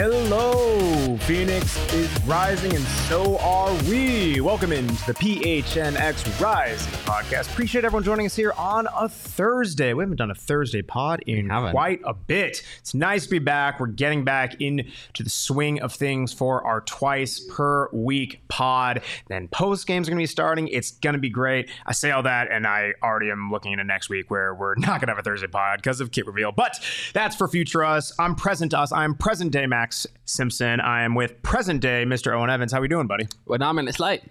Hello, Phoenix is rising and so are we. Welcome into the PHNX Rising podcast. Appreciate everyone joining us here on a Thursday. We haven't done a Thursday pod in quite a bit. It's nice to be back. We're getting back into the swing of things for our twice per week pod. Then post games are going to be starting. It's going to be great. I say all that and I already am looking into next week where we're not going to have a Thursday pod because of kit reveal. But that's for future us. I'm present us. I'm present day Max Simpson. I am with present day Mr. Owain Evans. How we doing, buddy? We're 9 minutes late.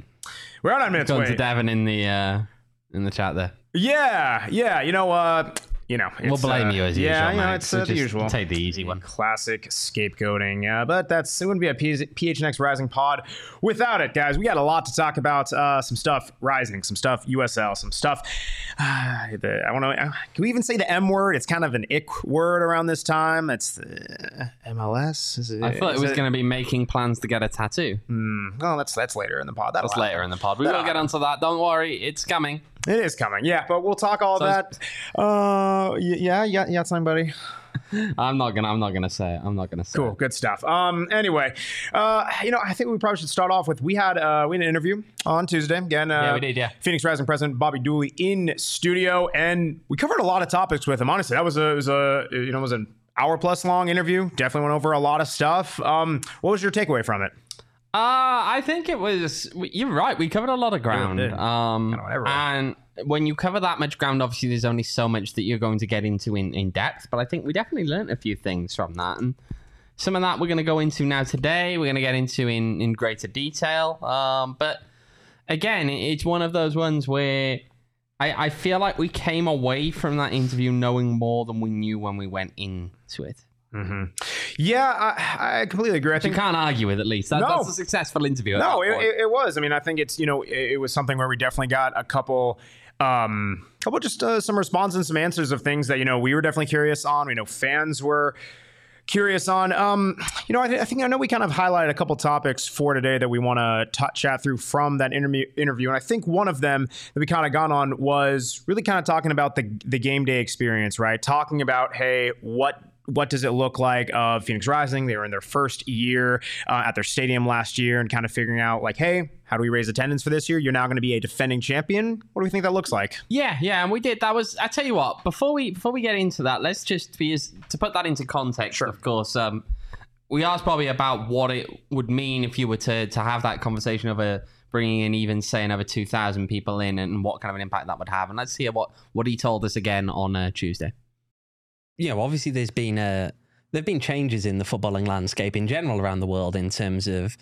We're on 9 minutes late. Going to Davin in the chat there. Yeah. You know, we'll blame you as usual. Yeah, you know, it's so the usual. Take the easy one. Classic scapegoating. But it wouldn't be a PHNX Rising pod without it, guys. We got a lot to talk about. Some stuff Rising, some stuff USL, some stuff. I don't know. Can we even say the M word? It's kind of an ick word around this time. It's the MLS. I thought it was going to be making plans to get a tattoo. Oh, that's later in the pod. That's later in the pod. We will get onto that. Don't worry. It's coming. It is coming, yeah, but we'll talk all that. You got something, buddy? I'm not gonna say it. I'm not gonna say it. Cool, good stuff. Anyway, I think we probably should start off with we had an interview on Tuesday again. Yeah, we did. Yeah, Phoenix Rising president Bobby Dooley in studio, and we covered a lot of topics with him. Honestly, that was an hour plus long interview. Definitely went over a lot of stuff. What was your takeaway from it? I think it was... You're right. We covered a lot of ground. And when you cover that much ground, obviously, there's only so much that you're going to get into in depth. But I think we definitely learned a few things from that. And some of that we're going to go into now today. We're going to get into in greater detail. But again, it's one of those ones where I feel like we came away from that interview knowing more than we knew when we went into it. Mm-hmm. Yeah, I completely agree. I think you can't argue with, at least. That's a successful interview. No, it was. I mean, I think it's, it was something where we definitely got a couple... some responses and some answers of things that, we were definitely curious on. We know fans were curious on. I think we kind of highlighted a couple topics for today that we want to chat through from that interview. And I think one of them that we kind of got on was really kind of talking about the game day experience, right? Talking about, hey, what does it look like of Phoenix Rising? They were in their first year at their stadium last year and kind of figuring out like, hey, how do we raise attendance for this year? You're now going to be a defending champion. What do we think that looks like? Yeah. And we did. That was, I tell you what, before we get into that, let's just to put that into context, sure. Of course, we asked Bobby about what it would mean if you were to have that conversation of bringing in even, say, another 2,000 people in and what kind of an impact that would have. And let's hear what he told us again on Tuesday. You know, obviously there've been changes in the footballing landscape in general around the world in terms of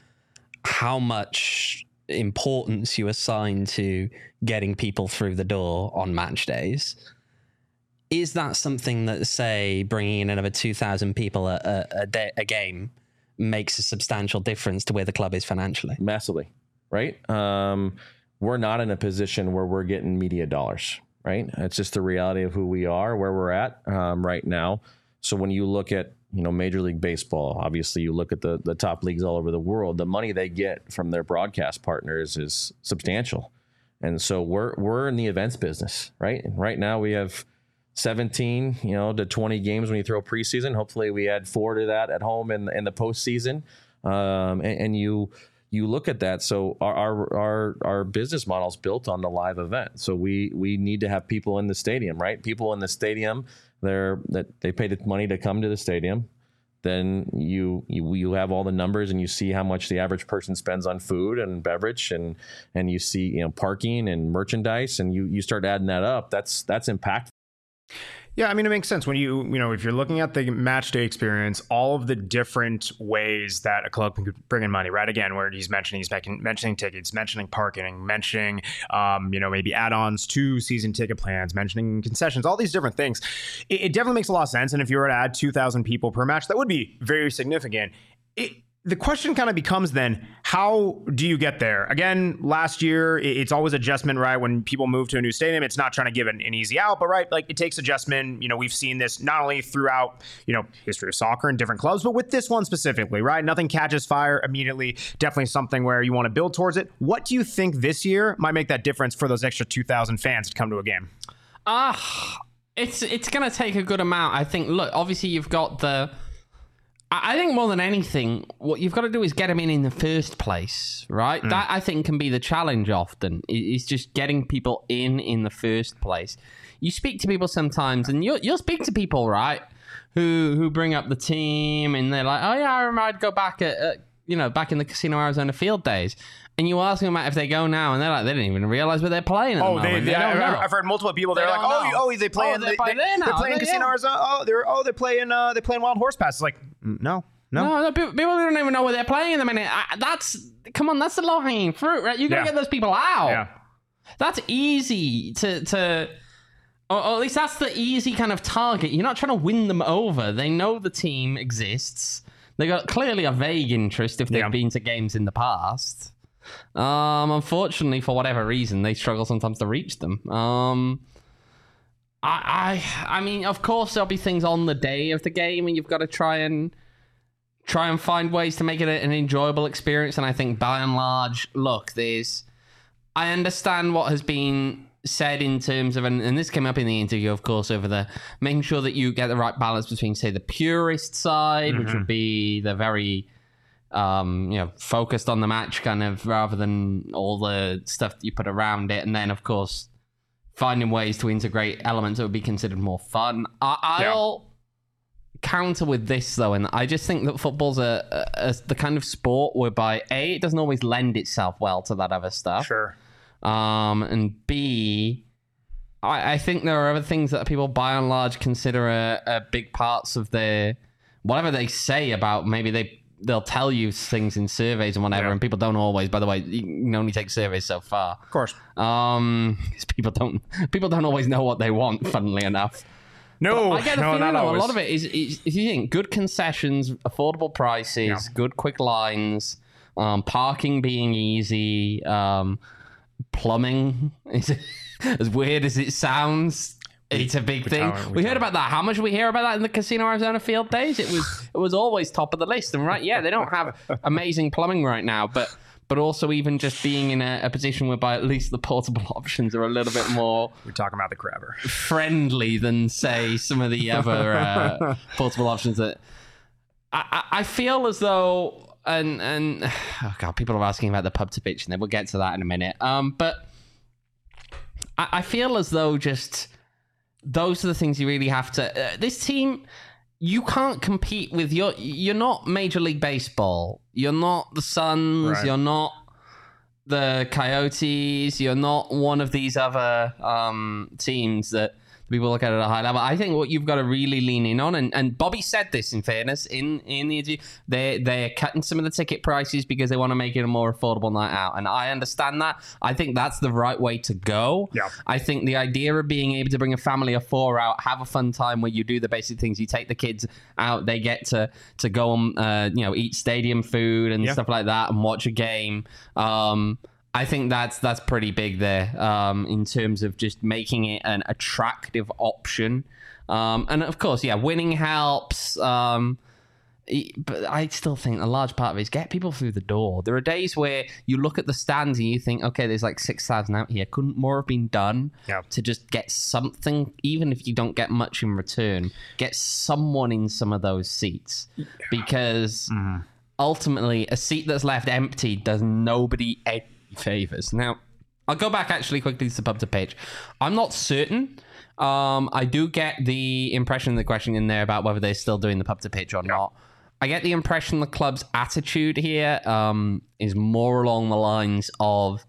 how much importance you assign to getting people through the door on match days. Is that something that, say, bringing in another 2,000 people a game makes a substantial difference to where the club is financially? Massively, right? We're not in a position where we're getting media dollars. Right. It's just the reality of who we are, where we're at right now. So when you look at, Major League Baseball, obviously you look at the top leagues all over the world, the money they get from their broadcast partners is substantial. And so we're in the events business. Right. And right now we have 17, to 20 games when you throw preseason. Hopefully we add 4 to that at home in the postseason. And you you look at that. So our business model is built on the live event. So we need to have people in the stadium, right? People in the stadium, they pay the money to come to the stadium. Then you have all the numbers, and you see how much the average person spends on food and beverage, and you see, you know, parking and merchandise, and you start adding that up. That's impactful. Yeah, I mean, it makes sense when you know, if you're looking at the match day experience, all of the different ways that a club could bring in money, right? Again, where he's mentioning tickets, mentioning parking, mentioning, you know, maybe add-ons to season ticket plans, mentioning concessions, all these different things. It definitely makes a lot of sense. And if you were to add 2,000 people per match, that would be very significant. The question kind of becomes then, how do you get there? Again, last year, it's always adjustment, right? When people move to a new stadium, it's not trying to give an easy out, but right, like it takes adjustment. You know, we've seen this not only throughout, you know, history of soccer and different clubs, but with this one specifically, right? Nothing catches fire immediately. Definitely something where you want to build towards it. What do you think this year might make that difference for those extra 2,000 fans to come to a game? It's going to take a good amount. I think, look, obviously you've got I think more than anything, what you've got to do is get them in the first place, right? Mm. That, I think, can be the challenge often. It's just getting people in the first place. You speak to people sometimes, and you'll speak to people, right, who bring up the team, and they're like, oh, yeah, I remember I'd go back back in the Casino Arizona field days. And you ask them about if they go now, and they're like, they didn't even realize where they're playing. They don't know. I've heard multiple people. They're like, they're playing Casino Arizona. They're playing Wild Horse Pass. It's like, no, people don't even know where they're playing in the minute. That's the low hanging fruit, right? You got to get those people out. Yeah. That's easy or at least that's the easy kind of target. You're not trying to win them over. They know the team exists. They got clearly a vague interest if they've been to games in the past. Unfortunately, for whatever reason, they struggle sometimes to reach them. I mean, of course, there'll be things on the day of the game, and you've got to try and find ways to make it an enjoyable experience. And I think, by and large, look, I understand what has been said in terms of, and this came up in the interview, of course, over the making sure that you get the right balance between, say, the purist side, which would be the very focused on the match kind of, rather than all the stuff that you put around it, and then of course finding ways to integrate elements that would be considered more fun. I'll counter with this though, and I just think that football's the kind of sport whereby A, it doesn't always lend itself well to that other stuff. Sure. And B, I think there are other things that people by and large consider a big parts of their, whatever they say about, maybe they'll tell you things in surveys and whatever, and people don't always, by the way, you can only take surveys so far. Of course. Because people don't always know what they want, funnily enough. No, but I get not always. A lot of it is, if you think, good concessions, affordable prices, good quick lines, parking being easy, plumbing, is as weird as it sounds, it's a big thing. We heard about that. How much we hear about that in the Casino Arizona field days? It was always top of the list. And right, yeah, they don't have amazing plumbing right now, but also even just being in a position whereby at least the portable options are a little bit more. We're talking about the crabber friendly than, say, some of the other portable options that I feel as though, and oh god, people are asking about the pub to pitch, and then we'll get to that in a minute. But I feel as though just. Those are the things you really have to... this team, you can't compete with your... You're not Major League Baseball. You're not the Suns. Right. You're not the Coyotes. You're not one of these other teams that people look at a high level. I think what you've got to really lean in on, and Bobby said this, in fairness, in the interview, they're cutting some of the ticket prices because they want to make it a more affordable night out. And I understand that. I think that's the right way to go. Yeah. I think the idea of being able to bring a family of four out, have a fun time where you do the basic things. You take the kids out, they get to go and eat stadium food and stuff like that and watch a game. I think that's pretty big there, in terms of just making it an attractive option. And of course, winning helps. But I still think a large part of it is get people through the door. There are days where you look at the stands and you think, okay, there's like 6,000 out here. Couldn't more have been done to just get something, even if you don't get much in return, get someone in some of those seats because... ultimately a seat that's left empty does nobody any favors. Now, I'll go back actually quickly to the pub to page. I'm not certain. I do get the impression the question in there about whether they're still doing the pub to pitch or not. I get the impression the club's attitude here is more along the lines of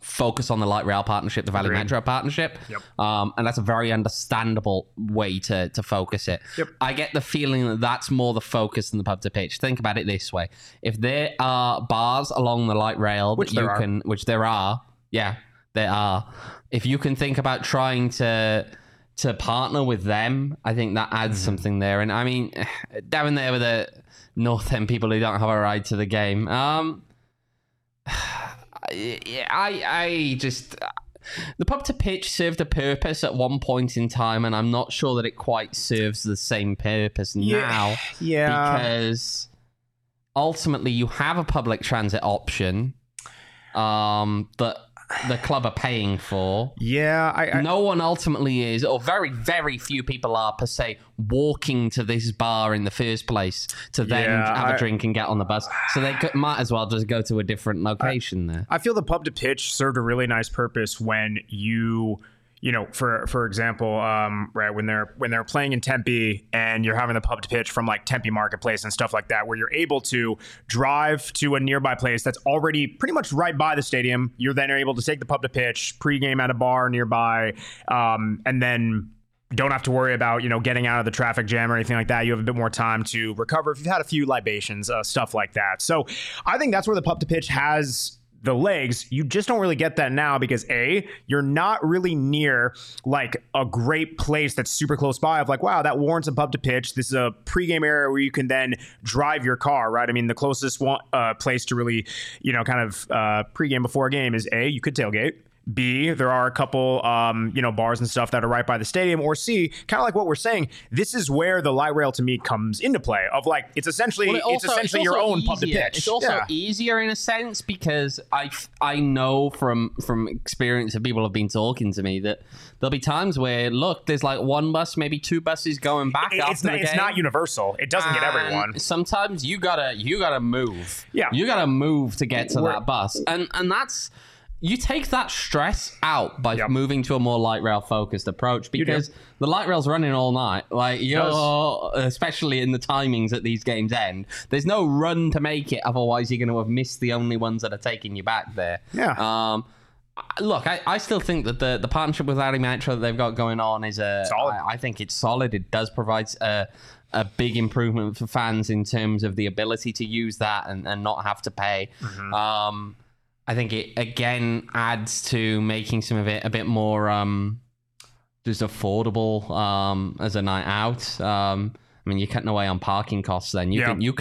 focus on the light rail partnership, the Valley Metro partnership. And that's a very understandable way to focus it. I get the feeling that that's more the focus than the pub to pitch. Think about it this way. If there are bars along the light rail, which there are, if you can think about trying to partner with them, I think that adds something there. And I mean, down there with the North End people who don't have a ride to the game, I just the pub to pitch served a purpose at one point in time, and I'm not sure that it quite serves the same purpose now. Because ultimately you have a public transit option that the club are paying for. No one ultimately is, or very, very few people are per se walking to this bar in the first place to then have a drink and get on the bus. So they could, might as well just go to a different location there. I feel the pub to pitch served a really nice purpose when you know, for example, right, when they're playing in Tempe and you're having the pub to pitch from like Tempe Marketplace and stuff like that, where you're able to drive to a nearby place that's already pretty much right by the stadium. You're then able to take the pub to pitch pregame at a bar nearby, and then don't have to worry about, you know, getting out of the traffic jam or anything like that. You have a bit more time to recover if you've had a few libations, stuff like that. So I think that's where the pub to pitch has the legs. You just don't really get that now because A, you're not really near like a great place that's super close by of like, wow, that warrants a pub to pitch. This is a pregame area where you can then drive your car, right? I mean, the closest one, place to really, you know, kind of pregame before a game is A, you could tailgate. B, there are a couple, you know, bars and stuff that are right by the stadium. Or C, kind of like what we're saying, this is where the light rail to me comes into play of like, it's essentially your own pub to pitch. It's also easier in a sense because I know from experience of people have been talking to me that there'll be times where, look, there's like one bus, maybe two buses going back after the game. It's not universal. It doesn't get everyone. Sometimes you gotta move. Yeah. You gotta move to get to that bus. And that's, you take that stress out by moving to a more light rail focused approach because the light rail's running all night. Like especially in the timings at these games end, there's no run to make it. Otherwise, you're going to have missed the only ones that are taking you back there. Yeah. Look, I still think that the partnership with Alimentra that they've got going on is solid. I think it's solid. It does provide a big improvement for fans in terms of the ability to use that and not have to pay. I think it, again, adds to making some of it a bit more just affordable as a night out. I mean, you're cutting away on parking costs then. You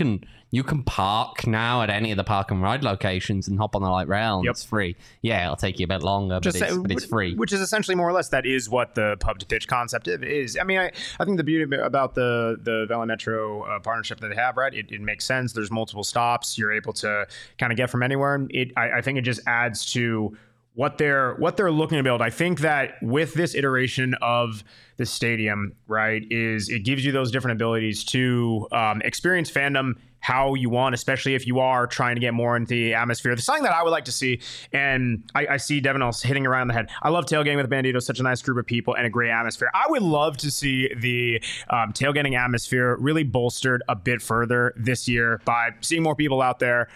can park now at any of the park and ride locations and hop on the light rail and it's free. Yeah, it'll take you a bit longer, but it's free. Which is essentially more or less, that is what the pub to pitch concept is. I mean, I think the beauty about the Valley Metro partnership that they have, right, it makes sense. There's multiple stops. You're able to kind of get from anywhere. And I think it just adds to what they're looking to build. I think that with this iteration of the stadium, right, is it gives you those different abilities to experience fandom how you want, especially if you are trying to get more into the atmosphere. There's something that I would like to see, and I see Devin else hitting around the head. I love tailgating with Banditos, such a nice group of people and a great atmosphere. I would love to see the tailgating atmosphere really bolstered a bit further this year by seeing more people out there,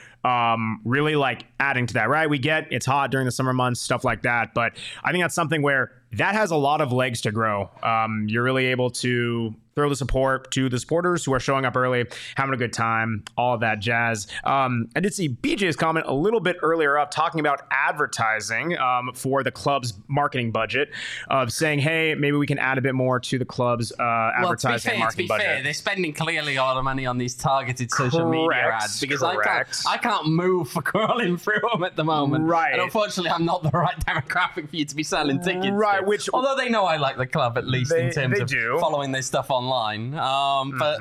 really like adding to that, right? We get it's hot during the summer months, stuff like that, but I think that's something where that has a lot of legs to grow. You're really able to throw the support to the supporters who are showing up early, having a good time, all that jazz. I did see BJ's comment a little bit earlier up talking about advertising for the club's marketing budget of saying, hey, maybe we can add a bit more to the club's advertising marketing budget. Fair, they're spending clearly a lot of money on these targeted social media ads because I can't move for crawling through them at the moment. Right. And unfortunately, I'm not the right demographic for you to be selling tickets. Right. Which, although they know I like the club, at least in terms of following their stuff online. But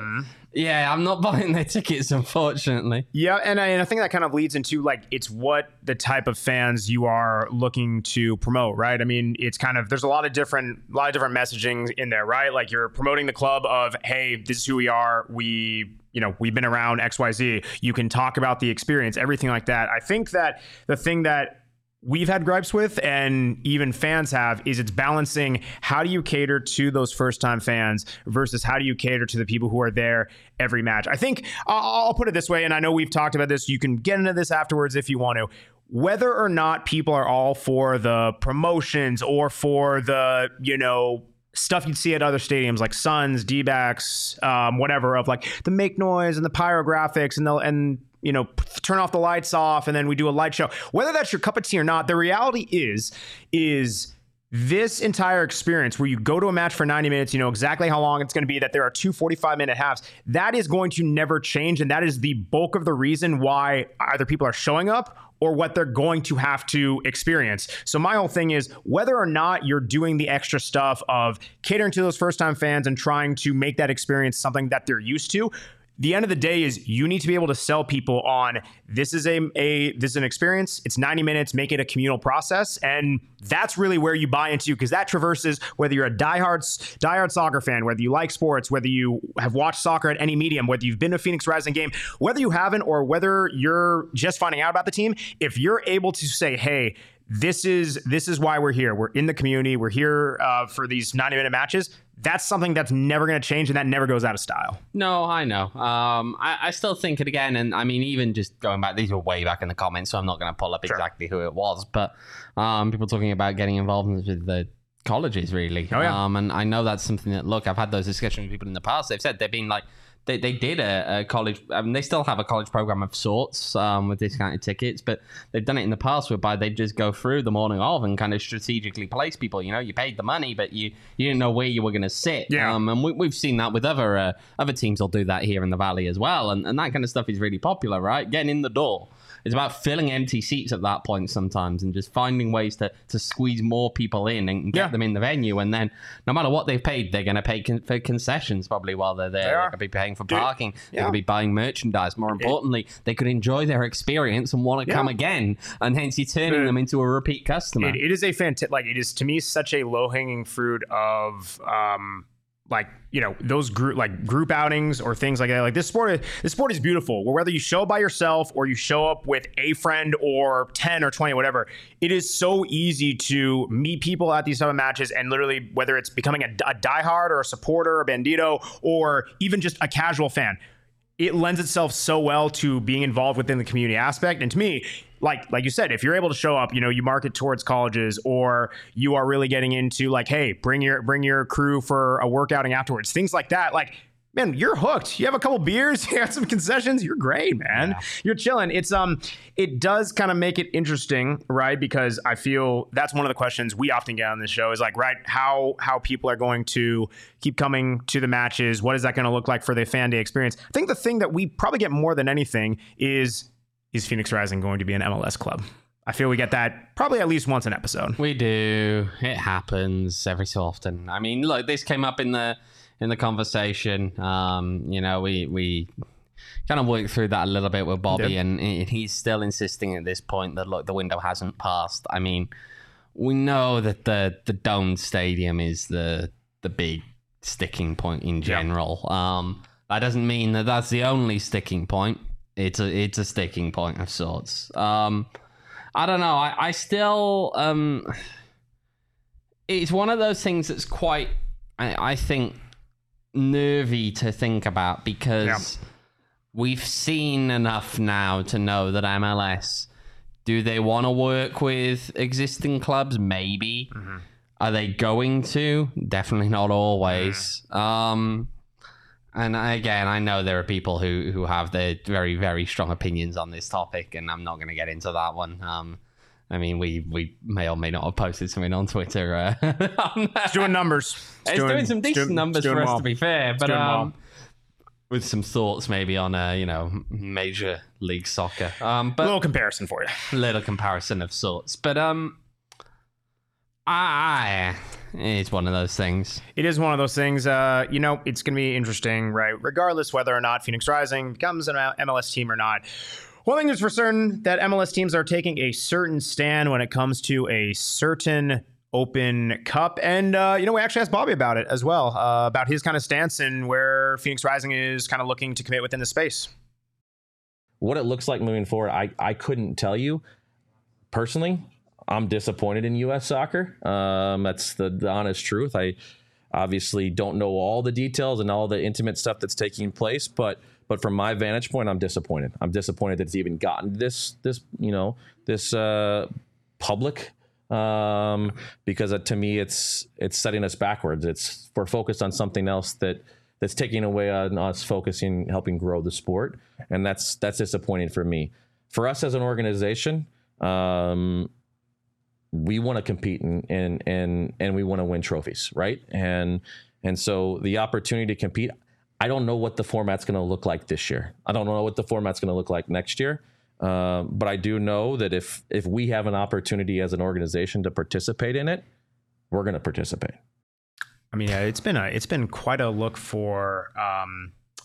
yeah, I'm not buying their tickets, unfortunately. Yeah, and I think that kind of leads into like, it's what the type of fans you are looking to promote, right? I mean, it's kind of, there's a lot of different messaging in there, right? Like you're promoting the club of, hey, this is who we are. We you know, we've been around XYZ. You can talk about the experience, everything like that. I think that the thing that we've had gripes with, and even fans have, is it's balancing how do you cater to those first-time fans versus how do you cater to the people who are there every match. I think I'll put it this way, and I know we've talked about this. You can get into this afterwards if you want to. Whether or not people are all for the promotions or for the, you know, stuff you'd see at other stadiums like Suns, D-backs, whatever, of like the make noise and the pyrographics and you know, turn off the lights off and then we do a light show. Whether that's your cup of tea or not, the reality is this entire experience where you go to a match for 90 minutes, you know exactly how long it's going to be, that there are two 45-minute halves, that is going to never change. And that is the bulk of the reason why either people are showing up or what they're going to have to experience. So my whole thing is whether or not you're doing the extra stuff of catering to those first-time fans and trying to make that experience something that they're used to, the end of the day is you need to be able to sell people on this is an experience. It's 90 minutes, make it a communal process. And that's really where you buy into, because that traverses whether you're a diehard soccer fan, whether you like sports, whether you have watched soccer at any medium, whether you've been to a Phoenix Rising game, whether you haven't, or whether you're just finding out about the team. If you're able to say, hey, this is why we're here. We're in the community. We're here for these 90-minute matches. That's something that's never going to change, and that never goes out of style. No, I know. I still think it again, and I mean, even just going back, these were way back in the comments, so I'm not going to pull up exactly who it was, but people talking about getting involved with the colleges, really. Oh, yeah. And I know that's something that, look, I've had those discussions with people in the past. They've said they've been like, They did a college, I mean, they still have a college program of sorts with discounted tickets, but they've done it in the past whereby they just go through the morning of and kind of strategically place people. You know, you paid the money, but you didn't know where you were going to sit. Yeah. And we've seen that with other teams will do that here in the Valley as well. And that kind of stuff is really popular, right? Getting in the door. It's about filling empty seats at that point sometimes and just finding ways to squeeze more people in and get them in the venue. And then no matter what they've paid, they're going to pay for concessions probably while they're there. They could be paying for parking. They could be buying merchandise. More importantly, they could enjoy their experience and want to come again. And hence you're turning them into a repeat customer. It is a fantastic, like, it is to me such a low-hanging fruit of... like, you know, those group outings or things like that. Like this sport is beautiful. Well, whether you show up by yourself or you show up with a friend or 10 or 20, whatever, it is so easy to meet people at these type of matches. And literally, whether it's becoming a diehard or a supporter or bandito or even just a casual fan, it lends itself so well to being involved within the community aspect. And to me, like you said, if you're able to show up, you know, you market towards colleges, or you are really getting into like, hey, bring your crew for a workouting afterwards, things like that. Like, man, you're hooked. You have a couple beers, you have some concessions, you're great, man. Yeah. You're chilling. It's it does kind of make it interesting, right? Because I feel that's one of the questions we often get on this show is like, right, how people are going to keep coming to the matches. What is that going to look like for the fan day experience? I think the thing that we probably get more than anything is Phoenix Rising going to be an MLS club? I feel we get that probably at least once an episode. We do. It happens every so often. I mean, look, this came up in the conversation. You know, we kind of worked through that a little bit with Bobby, and he's still insisting at this point that, look, the window hasn't passed. I mean, we know that the domed stadium is the big sticking point in general. That doesn't mean that that's the only sticking point. It's a sticking point of sorts. I don't know. I still... it's one of those things that's quite, I think, nervy to think about, because we've seen enough now to know that MLS, do they want to work with existing clubs? Maybe. Mm-hmm. Are they going to? Definitely not always. Yeah. And again, I know there are people who have their very, very strong opinions on this topic, and I'm not going to get into that one. I mean, we may or may not have posted something on Twitter. It's doing numbers. It's doing some decent numbers for us, to be fair. But with some thoughts maybe on Major League Soccer. But little comparison for you. Little comparison of sorts. But it's one of those things. It is one of those things. It's going to be interesting, right? Regardless whether or not Phoenix Rising becomes an MLS team or not. One thing is for certain, that MLS teams are taking a certain stand when it comes to a certain Open Cup. And, we actually asked Bobby about it as well, about his kind of stance and where Phoenix Rising is kind of looking to commit within the space. What it looks like moving forward, I couldn't tell you. Personally, I'm disappointed in U.S. soccer. That's the honest truth. I obviously don't know all the details and all the intimate stuff that's taking place, but from my vantage point, I'm disappointed. I'm disappointed that it's even gotten this public, because to me, it's setting us backwards. We're focused on something else that's taking away on us focusing, helping grow the sport. And that's disappointing for me. For us as an organization, we want to compete and we want to win trophies, right? And so the opportunity to compete, I don't know what the format's going to look like this year. I don't know what the format's going to look like next year. But I do know that if we have an opportunity as an organization to participate in it, we're going to participate. I mean, yeah, it's been quite a look for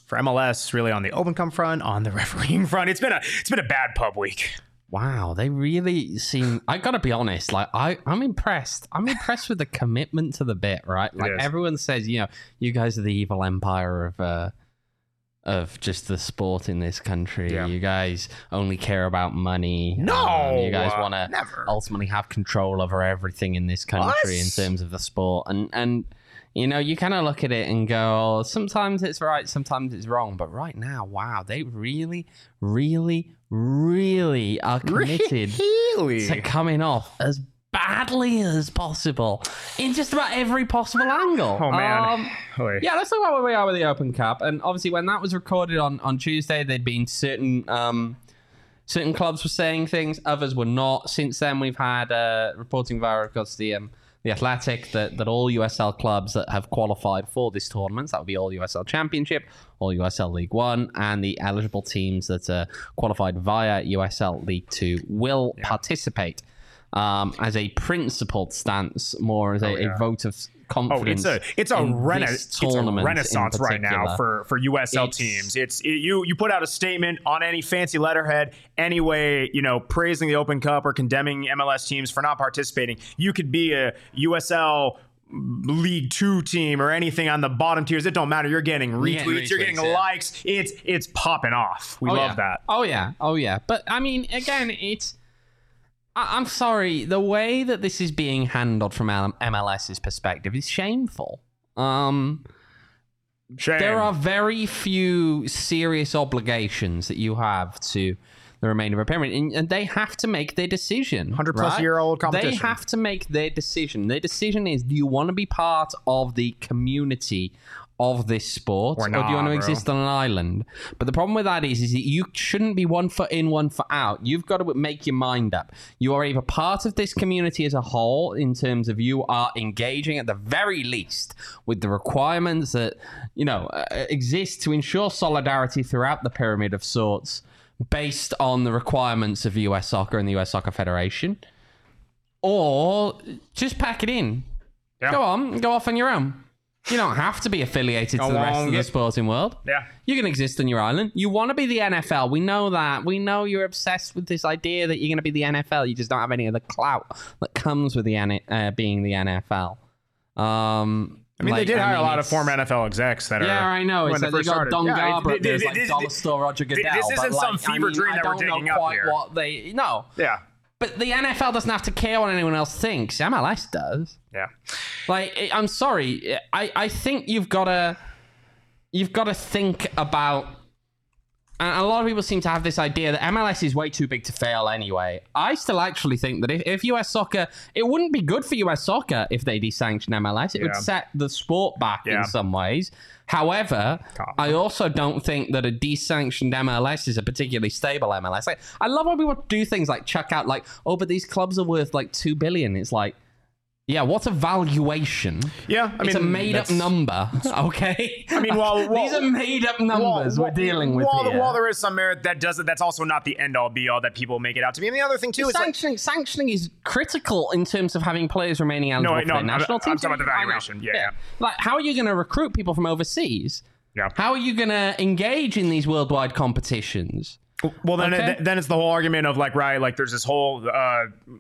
MLS, really, on the Open Cup front, on the refereeing front. It's been a bad pub week. Wow, they really seem... I gotta be honest, like, I'm impressed. I'm impressed with the commitment to the bit, right? Like, everyone says, you guys are the evil empire of just the sport in this country. Yeah. You guys only care about money. No! You guys want to ultimately have control over everything in this country in terms of the sport. And you kind of look at it and go, oh, sometimes it's right, sometimes it's wrong. But right now, wow, they really, really... really are committed to coming off as badly as possible in just about every possible angle. Oh, man. Let's talk about where we are with the Open Cup. And obviously, when that was recorded on Tuesday, there'd been certain clubs were saying things, others were not. Since then, we've had reporting via, of course, the Athletic that all USL clubs that have qualified for this tournament, so that would be all USL Championship, all USL League One, and the eligible teams that are qualified via USL League Two will participate as a principled stance, more as a vote of confidence. Oh, it's a renaissance right now for USL teams. You put out a statement on any fancy letterhead anyway, praising the Open Cup or condemning MLS teams for not participating. You could be a USL League Two team or anything on the bottom tiers. It don't matter. You're getting retweets. You're getting likes. It's popping off. We love that. Oh yeah. But I mean, again, it's... I'm sorry, the way that this is being handled from MLS's perspective is shameful. Shame. There are very few serious obligations that you have to the remainder of a pyramid, and they have to make their decision. 100 plus year old competition. They have to make their decision. Their decision is, do you want to be part of the community of this sport, or do you want to exist on an island? But the problem with that is that you shouldn't be one foot in, one foot out. You've got to make your mind up. You are either part of this community as a whole in terms of you are engaging at the very least with the requirements that exist to ensure solidarity throughout the pyramid of sorts based on the requirements of US Soccer and the US Soccer Federation, or just pack it in. Yeah. Go off on your own. You don't have to be affiliated to the rest of the sporting world. Yeah. You can exist on your island. You want to be the NFL. We know that. We know you're obsessed with this idea that you're going to be the NFL. You just don't have any of the clout that comes with being the NFL. They did hire a lot of former NFL execs that are... Yeah, I know. It's like they got Don Garber, there's like dollar store Roger Goodell. This isn't some fever dream that we're taking up here. I don't know quite what they... No. Yeah. But the NFL doesn't have to care what anyone else thinks. MLS does. Yeah. Like, I'm sorry. I think you've got to think about... And a lot of people seem to have this idea that MLS is way too big to fail anyway. I still actually think that if US Soccer... It wouldn't be good for US Soccer if they desanctioned MLS. It would set the sport back in some ways. However, I also don't think that a desanctioned MLS is a particularly stable MLS. Like, I love when people do things like chuck out, like, oh, but these clubs are worth like $2 billion. It's like, yeah, what's a valuation? Yeah, I mean, it's a made-up number, okay? I mean, while these are made-up numbers we're dealing with here. While there is some merit, that's also not the end-all, be-all that people make it out to be. And the other thing, too, is sanctioning is critical in terms of having players remaining eligible for their national team. I'm talking about the valuation, yeah. Like, how are you going to recruit people from overseas? Yeah. How are you going to engage in these worldwide competitions? Well, then, okay. Then it's the whole argument of like, right, like there's this whole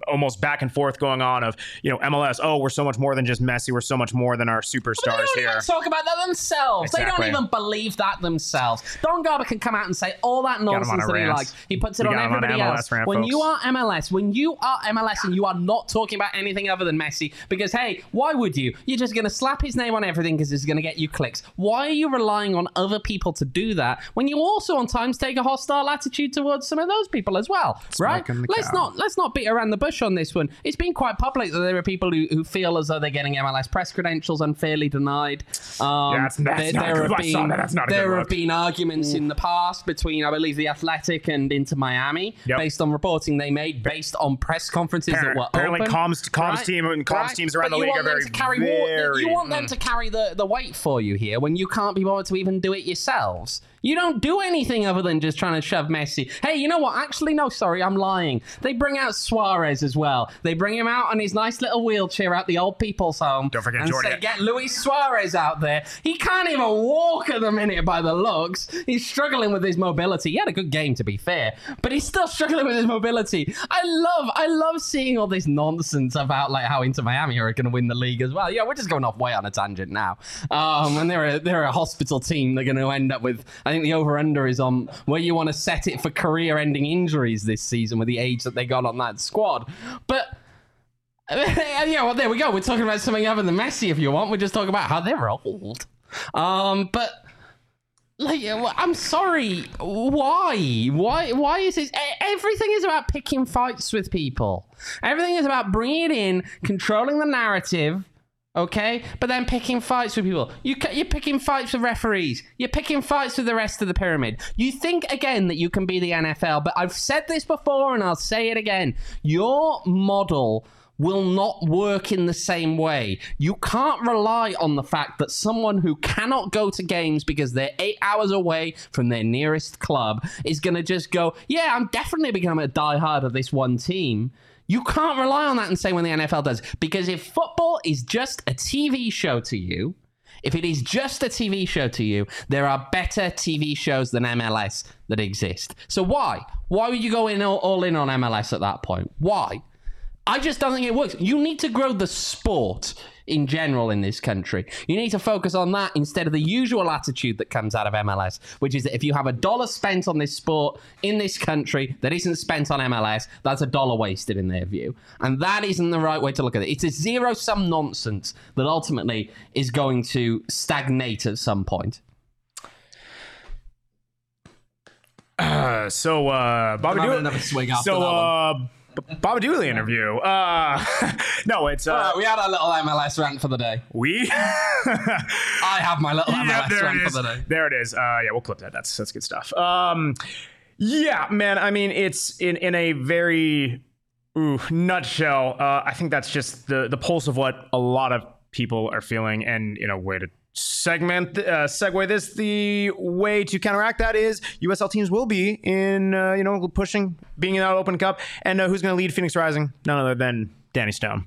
almost back and forth going on of, you know, MLS. Oh, we're so much more than just Messi. We're so much more than our superstars here. They don't even talk about that themselves. Exactly. They don't even believe that themselves. Don Garber can come out and say all that nonsense that he likes. He puts it on everybody else. When you are MLS, and you are not talking about anything other than Messi, because, hey, why would you? You're just going to slap his name on everything because it's going to get you clicks. Why are you relying on other people to do that when you also on times take a hostile attitude towards some of those people as well, right? Let's not beat around the bush on this one. It's been quite public that there are people who feel as though they're getting MLS press credentials unfairly denied. There have been arguments in the past between, I believe, The Athletic and Inter Miami, based on reporting they made, based on press conferences that were open. Comms teams around the league are very, very... You want them to carry the weight for you here when you can't be bothered to even do it yourselves. You don't do anything other than just trying to shove Messi. Hey, you know what? Actually, no, sorry, I'm lying. They bring out Suarez as well. They bring him out on his nice little wheelchair out the old people's home. Don't forget Jordan. Get Luis Suarez out there. He can't even walk at the minute by the looks. He's struggling with his mobility. He had a good game, to be fair, but he's still struggling with his mobility. I love seeing all this nonsense about like how Inter Miami are going to win the league as well. Yeah, we're just going off way on a tangent now. And they're a hospital team. They're going to end up with... I think the over-under is on where you want to set it for career-ending injuries this season with the age that they got on that squad. But, yeah, well, there we go. We're talking about something other than Messi, if you want. We're just talking about how they're old. But... like, I'm sorry. Why is this? Everything is about picking fights with people. Everything is about bringing it in, controlling the narrative, okay? But then picking fights with people. You're picking fights with referees. You're picking fights with the rest of the pyramid. You think, again, that you can be the NFL, but I've said this before and I'll say it again. Your model will not work in the same way. You can't rely on the fact that someone who cannot go to games because they're 8 hours away from their nearest club is going to just go, yeah, I'm definitely becoming a diehard of this one team. You can't rely on that and say when the NFL does. Because if football is just a TV show to you, there are better TV shows than MLS that exist. So why? Why would you go in all in on MLS at that point? Why? I just don't think it works. You need to grow the sport in general in this country. You need to focus on that instead of the usual attitude that comes out of MLS, which is that if you have $1 spent on this sport in this country that isn't spent on MLS, that's $1 wasted in their view. And that isn't the right way to look at it. It's a zero-sum nonsense that ultimately is going to stagnate at some point. Bobby Dooley. Another swig after that one. Bobby Dooley interview. No, it's... all right, we had our little MLS rant for the day. I have my little MLS rant for the day. There it is. Yeah, we'll clip that. That's good stuff. Yeah, man. I mean, it's in a very nutshell. I think that's just the pulse of what a lot of people are feeling. And in a way to segue this, the way to counteract that is USL teams will be in pushing, being in that Open Cup, and who's going to lead Phoenix Rising? None other than Danny Stone,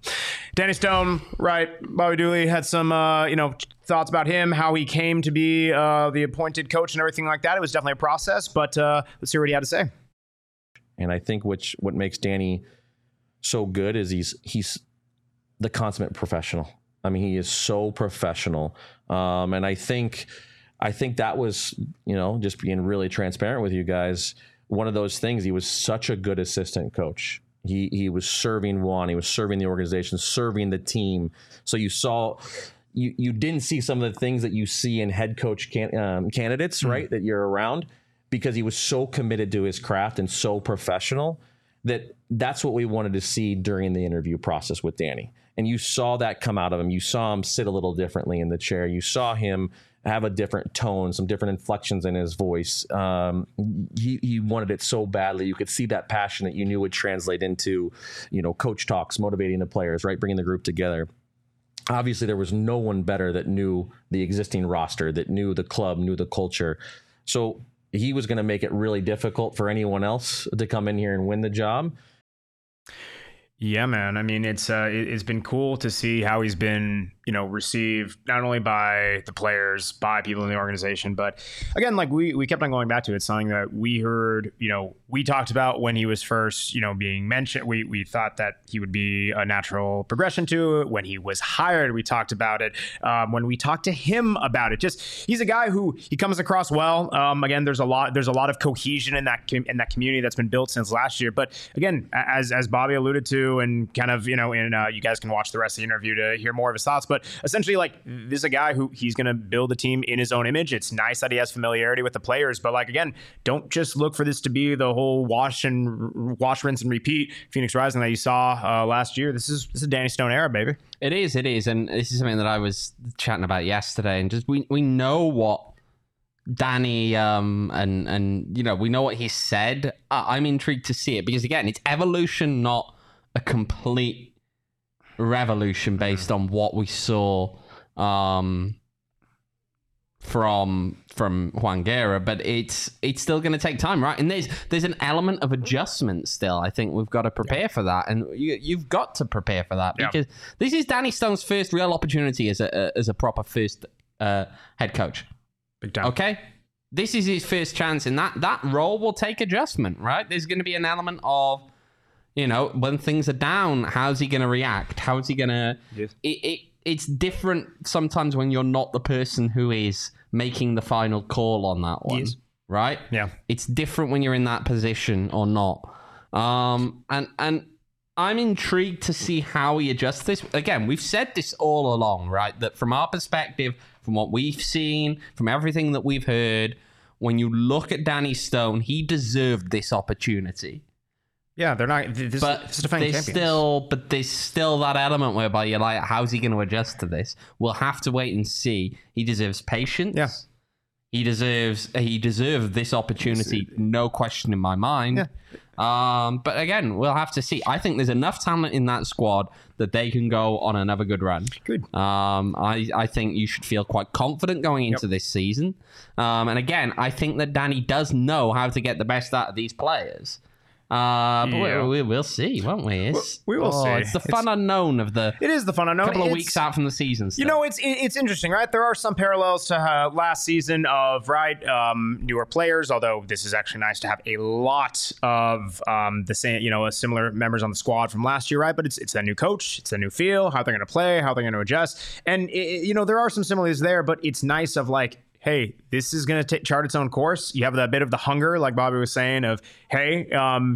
right? Bobby Dooley had some thoughts about him, how he came to be the appointed coach and everything like that. It was definitely a process, but let's hear what he had to say. And I think what makes Danny so good is he's the consummate professional. I mean, he is so professional. And I think that was, just being really transparent with you guys, one of those things. He was such a good assistant coach. He was serving Juan. He was serving the organization, serving the team. So you saw, you didn't see some of the things that you see in head coach candidates, right, that you're around, because he was so committed to his craft and so professional that's what we wanted to see during the interview process with Danny. And you saw that come out of him. You saw him sit a little differently in the chair. You saw him have a different tone, some different inflections in his voice. He wanted it so badly. You could see that passion that you knew would translate into, coach talks, motivating the players, right? Bringing the group together. Obviously, there was no one better that knew the existing roster, that knew the club, knew the culture. So he was going to make it really difficult for anyone else to come in here and win the job. Yeah, man. I mean, it's been cool to see how he's been you know, received not only by the players, by people in the organization, but again, like we kept on going back to it. It's something that we heard, you know, we talked about when he was first, you know, being mentioned. We thought that he would be a natural progression to it. When he was hired, we talked about it. When we talked to him about it, just, he's a guy who he comes across well. Again, there's a lot of cohesion in that community that's been built since last year. But again, as Bobby alluded to, and kind of, you know, you guys can watch the rest of the interview to hear more of his thoughts. But essentially, like, this is a guy who he's going to build a team in his own image. It's nice that he has familiarity with the players, but like, again, don't just look for this to be the whole wash, rinse, and repeat Phoenix Rising that you saw last year. This is Danny Stone era, baby. It is. And this is something that I was chatting about yesterday, and just, we know what Danny and you know, we know what he said. I'm intrigued to see it, because again, it's evolution, not a complete revolution based on what we saw from Juan Guerra, but it's still going to take time, right? And there's an element of adjustment still. I think we've got to prepare for that, and you've got to prepare for that, because this is Danny Stone's first real opportunity as a proper first head coach. Okay, this is his first chance, and that role will take adjustment, right? There's going to be an element of, you know, when things are down, how's he going to react? How is he going to... Yes. It's different sometimes when you're not the person who is making the final call on that one, yes, right? Yeah. It's different when you're in that position or not. And I'm intrigued to see how he adjusts this. Again, we've said this all along, right? That from our perspective, from what we've seen, from everything that we've heard, when you look at Danny Stone, he deserved this opportunity. Yeah, they're not... This is defending champions. But there's still that element whereby you're like, how's he going to adjust to this? We'll have to wait and see. He deserves patience. Yeah. He deserved this opportunity, no question in my mind. Yeah. But again, we'll have to see. I think there's enough talent in that squad that they can go on another good run. Good. I think you should feel quite confident going into this season. And again, I think that Danny does know how to get the best out of these players. But we'll see, won't we? We will see. It's the fun unknown of the... It is the fun unknown. Couple of weeks out from the season. Still. You know, it's interesting, right? There are some parallels to last season of, right, newer players, although this is actually nice to have a lot of the same, you know, similar members on the squad from last year, right? But it's a new coach, it's a new feel, how they're going to play, how they're going to adjust. And, you know, there are some similarities there, but it's nice of like, hey, this is going to chart its own course. You have that bit of the hunger, like Bobby was saying, of, hey,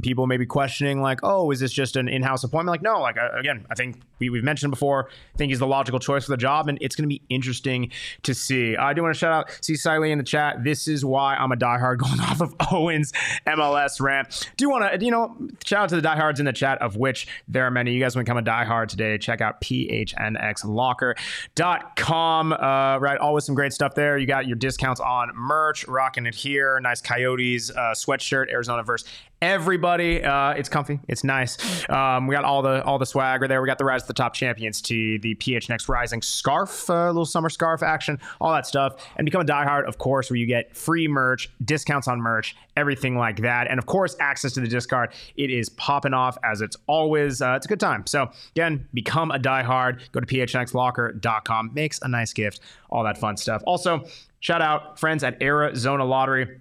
people may be questioning, like, oh, is this just an in-house appointment? Like, no, like, again, I think we've mentioned before, I think he's the logical choice for the job, and it's going to be interesting to see. I do want to shout out C. Siley in the chat. This is why I'm a diehard, going off of Owen's MLS rant. Do want to, you know, shout out to the diehards in the chat, of which there are many. You guys want to become a diehard today, check out phnxlocker.com. Right, always some great stuff there. You got your discounts on merch, rocking it here. Nice Coyotes sweatshirt, Arizona versus everybody. It's comfy, it's nice. We got all the swagger there. We got the Rise to the Top Champions tee, the PHNX Rising scarf, a little summer scarf action, all that stuff. And become a diehard, of course, where you get free merch, discounts on merch, everything like that, and of course access to the Discord. It is popping off as it's always. It's a good time. So again, become a diehard. Go to phnxlocker.com. Makes a nice gift. All that fun stuff. Also, shout out friends at Arizona Lottery.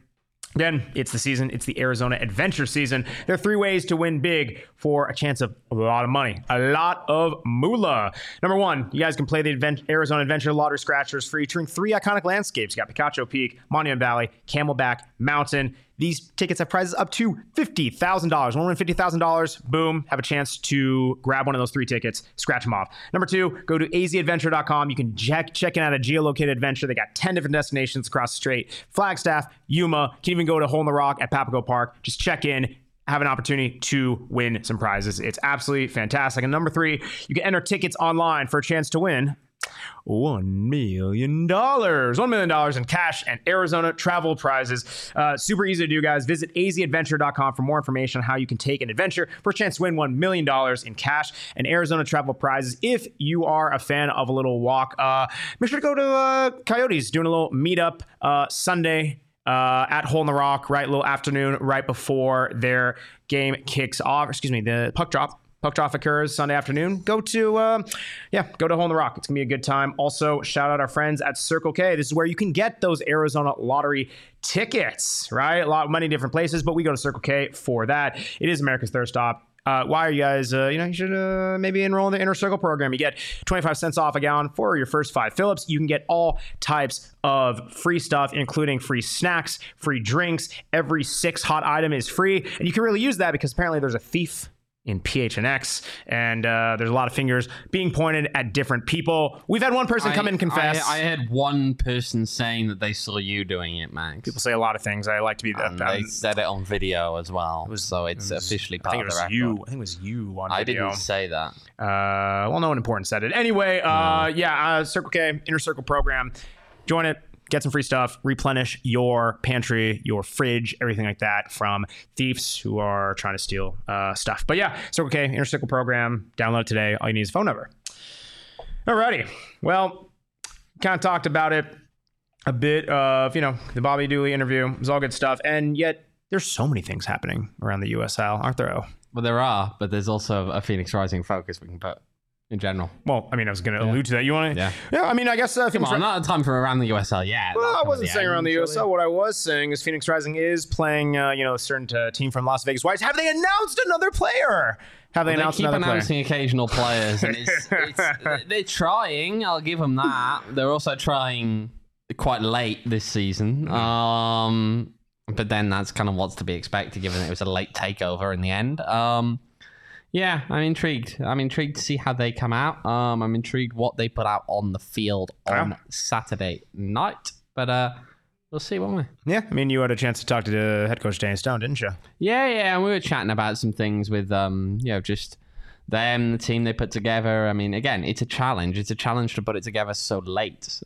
Again, it's the season. It's the Arizona Adventure season. There are 3 ways to win big for a chance of a lot of money, a lot of moolah. Number 1, you guys can play the Arizona Adventure Lottery Scratchers for featuring 3 iconic landscapes. You got Picacho Peak, Monument Valley, Camelback Mountain. These tickets have prizes up to $50,000. When we win $50,000, boom, have a chance to grab one of those 3 tickets, scratch them off. Number 2, go to AZAdventure.com. You can check in at a geolocated adventure. They got 10 different destinations across the strait. Flagstaff, Yuma. You can even go to Hole in the Rock at Papago Park. Just check in, have an opportunity to win some prizes. It's absolutely fantastic. And number 3, you can enter tickets online for a chance to win $1 million. $1 million in cash and Arizona travel prizes. Super easy to do, guys. Visit azadventure.com for more information on how you can take an adventure for a chance to win $1 million in cash and Arizona travel prizes. If you are a fan of a little walk, make sure to go to Coyotes, doing a little meetup Sunday at Hole in the Rock, right? A little afternoon right before their game kicks off. Excuse me, the puck drop. Puck drop occurs Sunday afternoon. Go to Hole in the Rock. It's going to be a good time. Also, shout out our friends at Circle K. This is where you can get those Arizona Lottery tickets, right? Many different places, but we go to Circle K for that. It is America's Third Stop. Why are you guys, you should maybe enroll in the Inner Circle program. You get 25 cents off a gallon for your first 5 fill-ups. You can get all types of free stuff, including free snacks, free drinks. Every 6 hot item is free. And you can really use that because apparently there's a thief in PHNX, and there's a lot of fingers being pointed at different people. We've had one person come in and confess. I had one person saying that they saw you doing it, Max. People say a lot of things. I like to be that. They said it on video as well, so it's officially part of the record. I think it was you on video. I didn't say that. No one important said it. Anyway, Circle K, Inner Circle program. Join it. Get some free stuff, replenish your pantry, your fridge, everything like that from thieves who are trying to steal stuff. But yeah, Circle K, Inner Circle program, download it today. All you need is a phone number. Alrighty. Well, kind of talked about it a bit of, the Bobby Dooley interview. It was all good stuff. And yet there's so many things happening around the USL, aren't there? Well, there are, but there's also a Phoenix Rising focus we can put. In general. Well, I was going to allude to that. You want to? Yeah. Yeah, I guess... not a time for around the USL yet. Well, I wasn't saying around the USL. What I was saying is Phoenix Rising is playing, a certain team from Las Vegas Lights. Have they announced another player? They keep announcing occasional players. And they're trying. I'll give them that. They're also trying quite late this season. But then that's kind of what's to be expected, given it was a late takeover in the end. Yeah, I'm intrigued. I'm intrigued to see how they come out. I'm intrigued what they put out on the field on Saturday night. But we'll see, won't we? Yeah, you had a chance to talk to the head coach Danny Stone, didn't you? Yeah, and we were chatting about some things with, just them, the team they put together. Again, it's a challenge. It's a challenge to put it together so late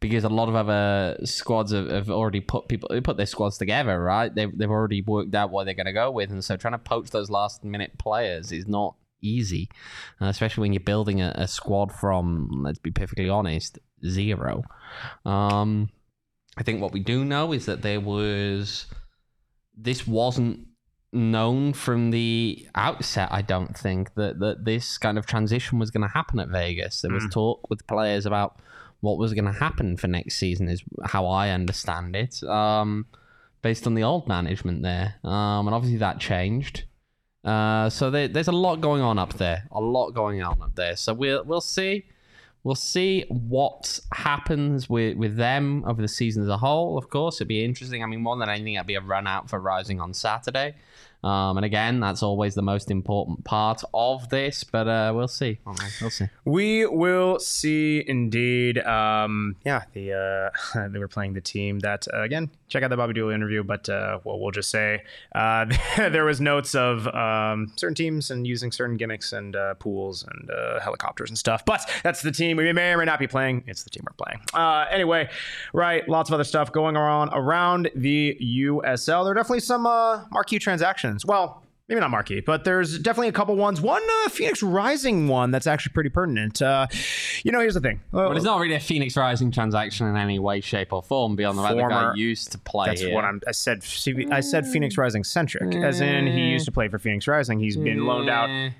because a lot of other squads have already put their squads together, right? They've already worked out what they're going to go with, and so trying to poach those last-minute players is not easy, especially when you're building a squad from, let's be perfectly honest, zero. I think what we do know is that this wasn't known from the outset, I don't think, that this kind of transition was going to happen at Vegas. There was talk with players about what was going to happen for next season is how I understand it, based on the old management there. And obviously that changed. So there's a lot going on up there. So we'll see. We'll see what happens with them over the season as a whole, of course. It'd be interesting. More than anything, that'd be a run out for Rising on Saturday. And again, that's always the most important part of this, but we'll see. We will see indeed. They were playing the team that, again, check out the Bobby Dooley interview, but we'll just say there was notes of certain teams and using certain gimmicks and pools and helicopters and stuff, but that's the team we may or may not be playing. It's the team we're playing. Anyway, right, lots of other stuff going on around the USL. There are definitely some marquee transactions. Well, maybe not marquee, but there's definitely a couple ones. One Phoenix Rising one that's actually pretty pertinent. Here's the thing. Well, it's not really a Phoenix Rising transaction in any way, shape, or form beyond the fact that guy used to play. That's here. What I said. I said Phoenix Rising centric, as in he used to play for Phoenix Rising. He's been loaned out.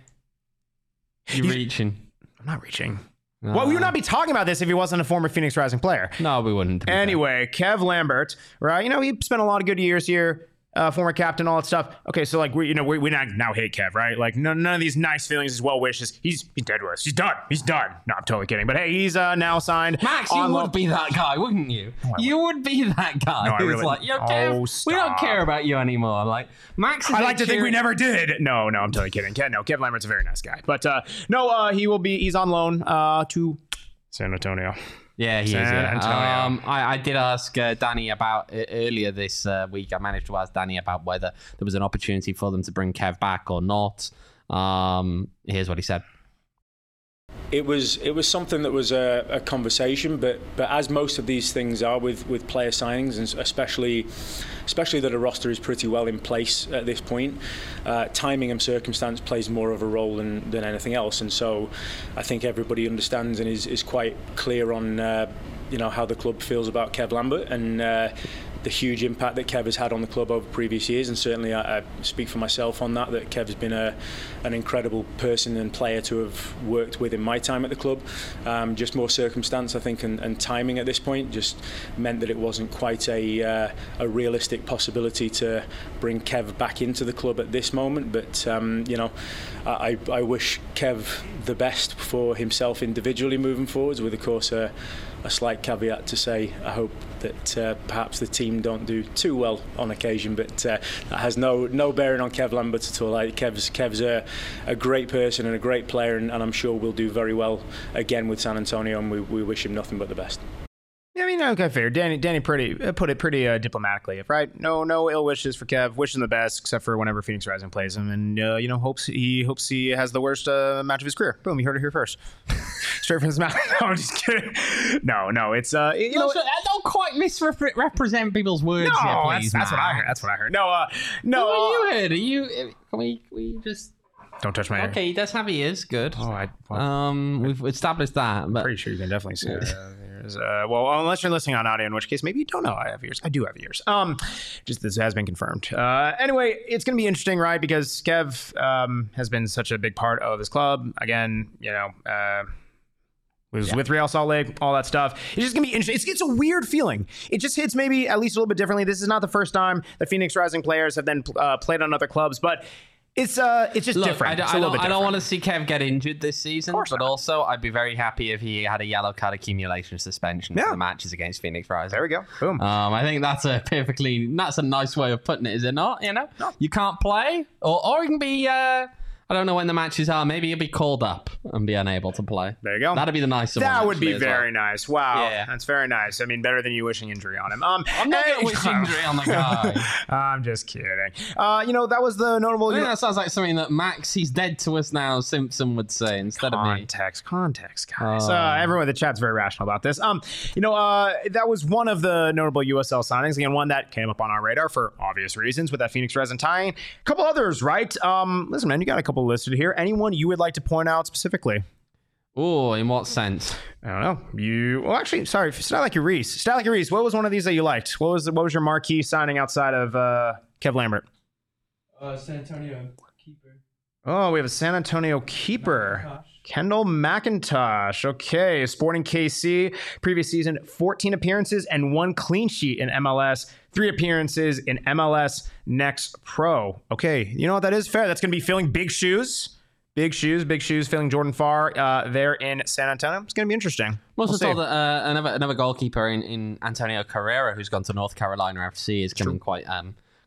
He's reaching. I'm not reaching. Well, we would not be talking about this if he wasn't a former Phoenix Rising player. No, we wouldn't. Anyway, Kev Lambert, right? He spent a lot of good years here. Former captain, all that stuff. Okay, so we now hate Kev, right? None of these nice feelings, his well wishes. He's dead to us. He's done. No, I'm totally kidding. But hey, he's now signed. Max, you would be that guy, wouldn't you? Oh, you would be that guy. No, I really, yo, Kev, we don't care about you anymore. Max. I like to think we never did. No, I'm totally kidding. Kev Lambert's a very nice guy, but he's on loan to San Antonio. Yeah, he is. Yeah. I did ask Danny about it earlier this week. I managed to ask Danny about whether there was an opportunity for them to bring Kev back or not. Here's what he said. It was something that was a conversation, but as most of these things are with player signings, and especially that a roster is pretty well in place at this point, timing and circumstance plays more of a role than anything else, and so I think everybody understands and is quite clear on how the club feels about Kev Lambert, and the huge impact that Kev has had on the club over previous years, and certainly I speak for myself on that, that Kev has been an incredible person and player to have worked with in my time at the club. Just more circumstance, I think, and timing at this point just meant that it wasn't quite a realistic possibility to bring Kev back into the club at this moment, but you know, I wish Kev the best for himself individually moving forwards, with of course a slight caveat to say I hope that perhaps the team don't do too well on occasion, but that has no bearing on Kev Lambert at all. Kev's a great person and a great player, and I'm sure we'll do very well again with San Antonio, and we wish him nothing but the best. I mean, okay, fair. Danny put it pretty diplomatically, right? No ill wishes for Kev. Wish him the best, except for whenever Phoenix Rising plays him, and you know, hopes he has the worst match of his career. Boom, you heard it here first. Straight from his mouth. No, I'm just kidding. No, it's you know, don't quite misrepresent people's words. No, here, please, that's what I heard. That's what I heard. No, you heard. Can we just. Don't touch my hair. Okay, that's how he is. Good. Oh, we've established that. But pretty sure you can definitely see it. Well, unless you're listening on audio, in which case maybe you don't know I have ears. I do have ears. Just this has been confirmed. Anyway, it's going to be interesting, right? Because Kev has been such a big part of this club. Again, you know, was with Real Salt Lake, all that stuff. It's just going to be interesting. It's a weird feeling. It just hits maybe at least a little bit differently. This is not the first time the Phoenix Rising players have then played on other clubs, but it's just different. I don't want to see Kev get injured this season, but also I'd be very happy if he had a yellow card accumulation suspension for the matches against Phoenix Rising. There we go. Boom. I think that's a nice way of putting it, is it not? You know, no. You can't play, or you can be. I don't know when the matches are. Maybe you'll be called up and be unable to play. There you go. That'd be the nicer one. That would be very nice. Wow. Yeah. That's very nice. I mean, better than you wishing injury on him. I'm not going to wish injury on the guy. I'm just kidding. You know, that was the notable... that sounds like something that Max, he's dead to us now, Simpson would say instead of me. Context, guys. Everyone in the chat's very rational about this. You know, that was one of the notable USL signings. Again, one that came up on our radar for obvious reasons with that Phoenix Rising tie-in. A couple others, right? Listen, man, you got a couple listed here. Anyone you would like to point out specifically? Oh, in what sense? I don't know. Reese, what was one of these that you liked? What was your marquee signing outside of Kev Lambert? San Antonio keeper. Oh, we have a San Antonio keeper. Kendall McIntosh. Okay, Sporting KC. Previous season, 14 appearances and 1 clean sheet in MLS. 3 appearances in MLS Next Pro. Okay, you know what? That is fair. That's going to be filling big shoes. Filling Jordan Farr there in San Antonio. It's going to be interesting. We'll also saw that another goalkeeper in Antonio Carrera, who's gone to North Carolina FC, is coming quite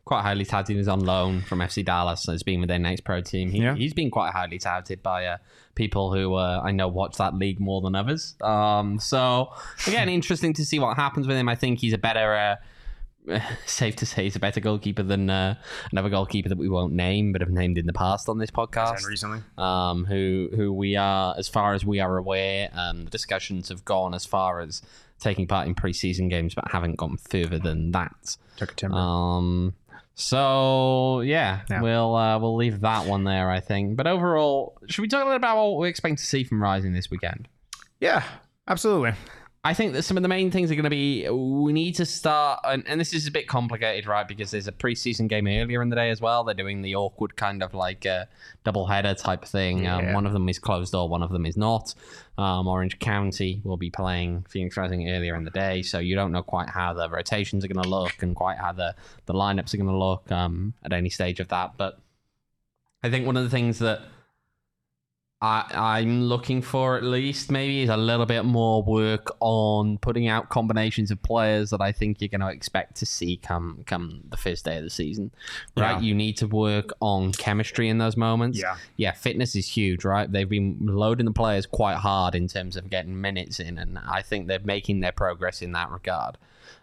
highly touted. He's on loan from FC Dallas, so he's been with their Next Pro team. He's been quite highly touted by people who I know watch that league more than others. So, again, interesting to see what happens with him. I think he's a better, safe to say, he's a better goalkeeper than another goalkeeper that we won't name, but have named in the past on this podcast. Recently. Who we are, as far as we are aware, the discussions have gone as far as taking part in preseason games, but haven't gone further than that. Took a timber. So, we'll leave that one there, I think. But overall, should we talk a little about what we expect to see from Rising this weekend? Yeah, absolutely. I think that some of the main things are going to be, we need to start, and this is a bit complicated, right? Because there's a preseason game earlier in the day as well. They're doing the awkward kind of like double header type thing. Yeah. One of them is closed door, one of them is not. Orange County will be playing Phoenix Rising earlier in the day, so you don't know quite how the rotations are going to look and quite how the lineups are going to look at any stage of that. But I think one of the things that I'm looking for, at least, maybe, is a little bit more work on putting out combinations of players that I think you're going to expect to see come the first day of the season, right? Yeah. You need to work on chemistry in those moments. Yeah, fitness is huge, right? They've been loading the players quite hard in terms of getting minutes in, and I think they're making their progress in that regard.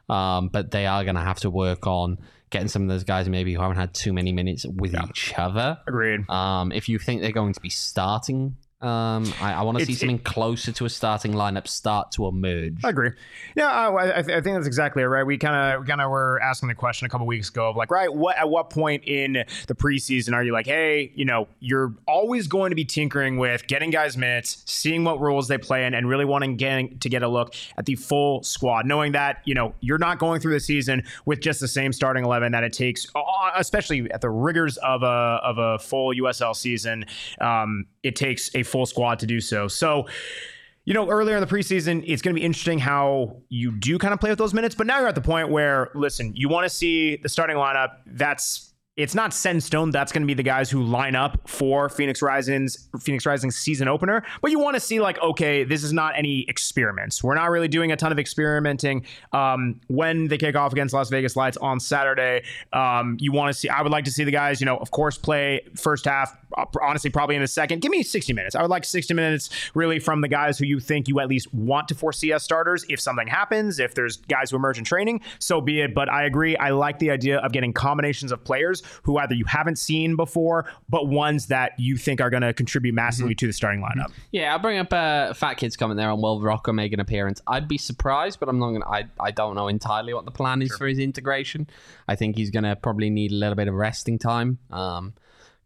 But they are going to have to work on getting some of those guys maybe who haven't had too many minutes with each other. Agreed. If you think they're going to be starting I want to see something closer to a starting lineup start to emerge. I agree. Yeah, I think that's exactly right. We kind of were asking the question a couple weeks ago of like, right, at what point in the preseason are you like, hey, you know, you're always going to be tinkering with getting guys minutes, seeing what roles they play in, and really wanting to get a look at the full squad, knowing that, you know, you're not going through the season with just the same starting 11 that it takes, especially at the rigors of a full USL season. It takes a full squad to do so. So, you know, earlier in the preseason, it's going to be interesting how you do kind of play with those minutes. But now you're at the point where, listen, you want to see the starting lineup. It's not set in stone. That's going to be the guys who line up for Phoenix Rising's season opener. But you want to see like, okay, this is not any experiments. We're not really doing a ton of experimenting. When they kick off against Las Vegas Lights on Saturday, you want to see, I would like to see the guys, you know, of course, play first half, honestly, probably in the second. Give me 60 minutes. I would like 60 minutes really from the guys who you think you at least want to foresee as starters. If something happens, if there's guys who emerge in training, so be it. But I agree. I like the idea of getting combinations of players who either you haven't seen before, but ones that you think are going to contribute massively to the starting lineup. Yeah, I'll bring up Fat Kid's comment there on will Rocco make an appearance. I'd be surprised, but I'm not going. I don't know entirely what the plan is for his integration. I think he's going to probably need a little bit of resting time,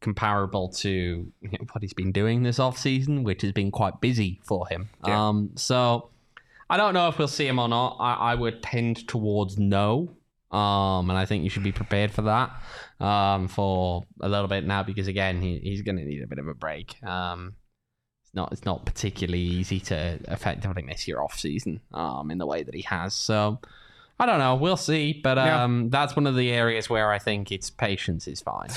comparable to, you know, what he's been doing this off season, which has been quite busy for him. Yeah. So I don't know if we'll see him or not. I would tend towards no. And I think you should be prepared for that for a little bit now, because again, he's going to need a bit of a break. It's not particularly easy to effectively miss your off season in the way that he has. So I don't know. We'll see. But that's one of the areas where I think it's patience is fine.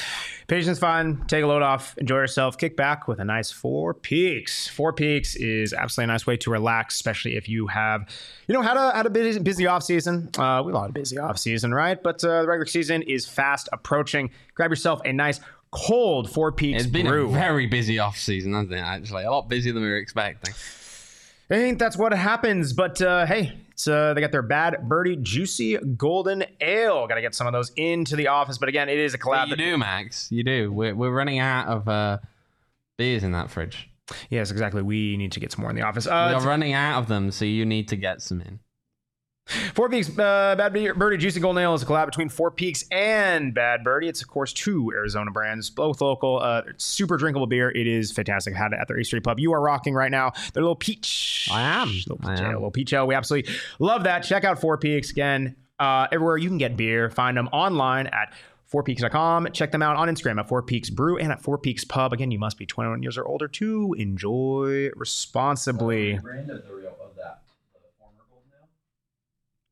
Patience is fine. Take a load off. Enjoy yourself. Kick back with a nice Four Peaks. Four Peaks is absolutely a nice way to relax, especially if you have, you know, had a busy off season. We've all had a busy off season, right? But the regular season is fast approaching. Grab yourself a nice cold Four Peaks brew. It's been a very busy off season, hasn't it? Actually, a lot busier than we were expecting. I think that's what happens, but hey, they got their Bad Birdie Juicy Golden Ale. Got to get some of those into the office, but again, it is a collab. You do, Max. You do. We're running out of beers in that fridge. Yes, exactly. We need to get some more in the office. We're running out of them, so you need to get some in. Four Peaks Bad Birdie Juicy Golden Ale is a collab between Four Peaks and Bad Birdie. It's, of course, two Arizona brands, both local. Super drinkable beer. It is fantastic. Had it at the East Street Pub. You are rocking right now. Their little peach. I am. Little peach ale. We absolutely love that. Check out Four Peaks again. Everywhere you can get beer. Find them online at fourpeaks.com. Check them out on Instagram at Four Peaks Brew and at Four Peaks Pub. Again, you must be 21 years or older to enjoy responsibly.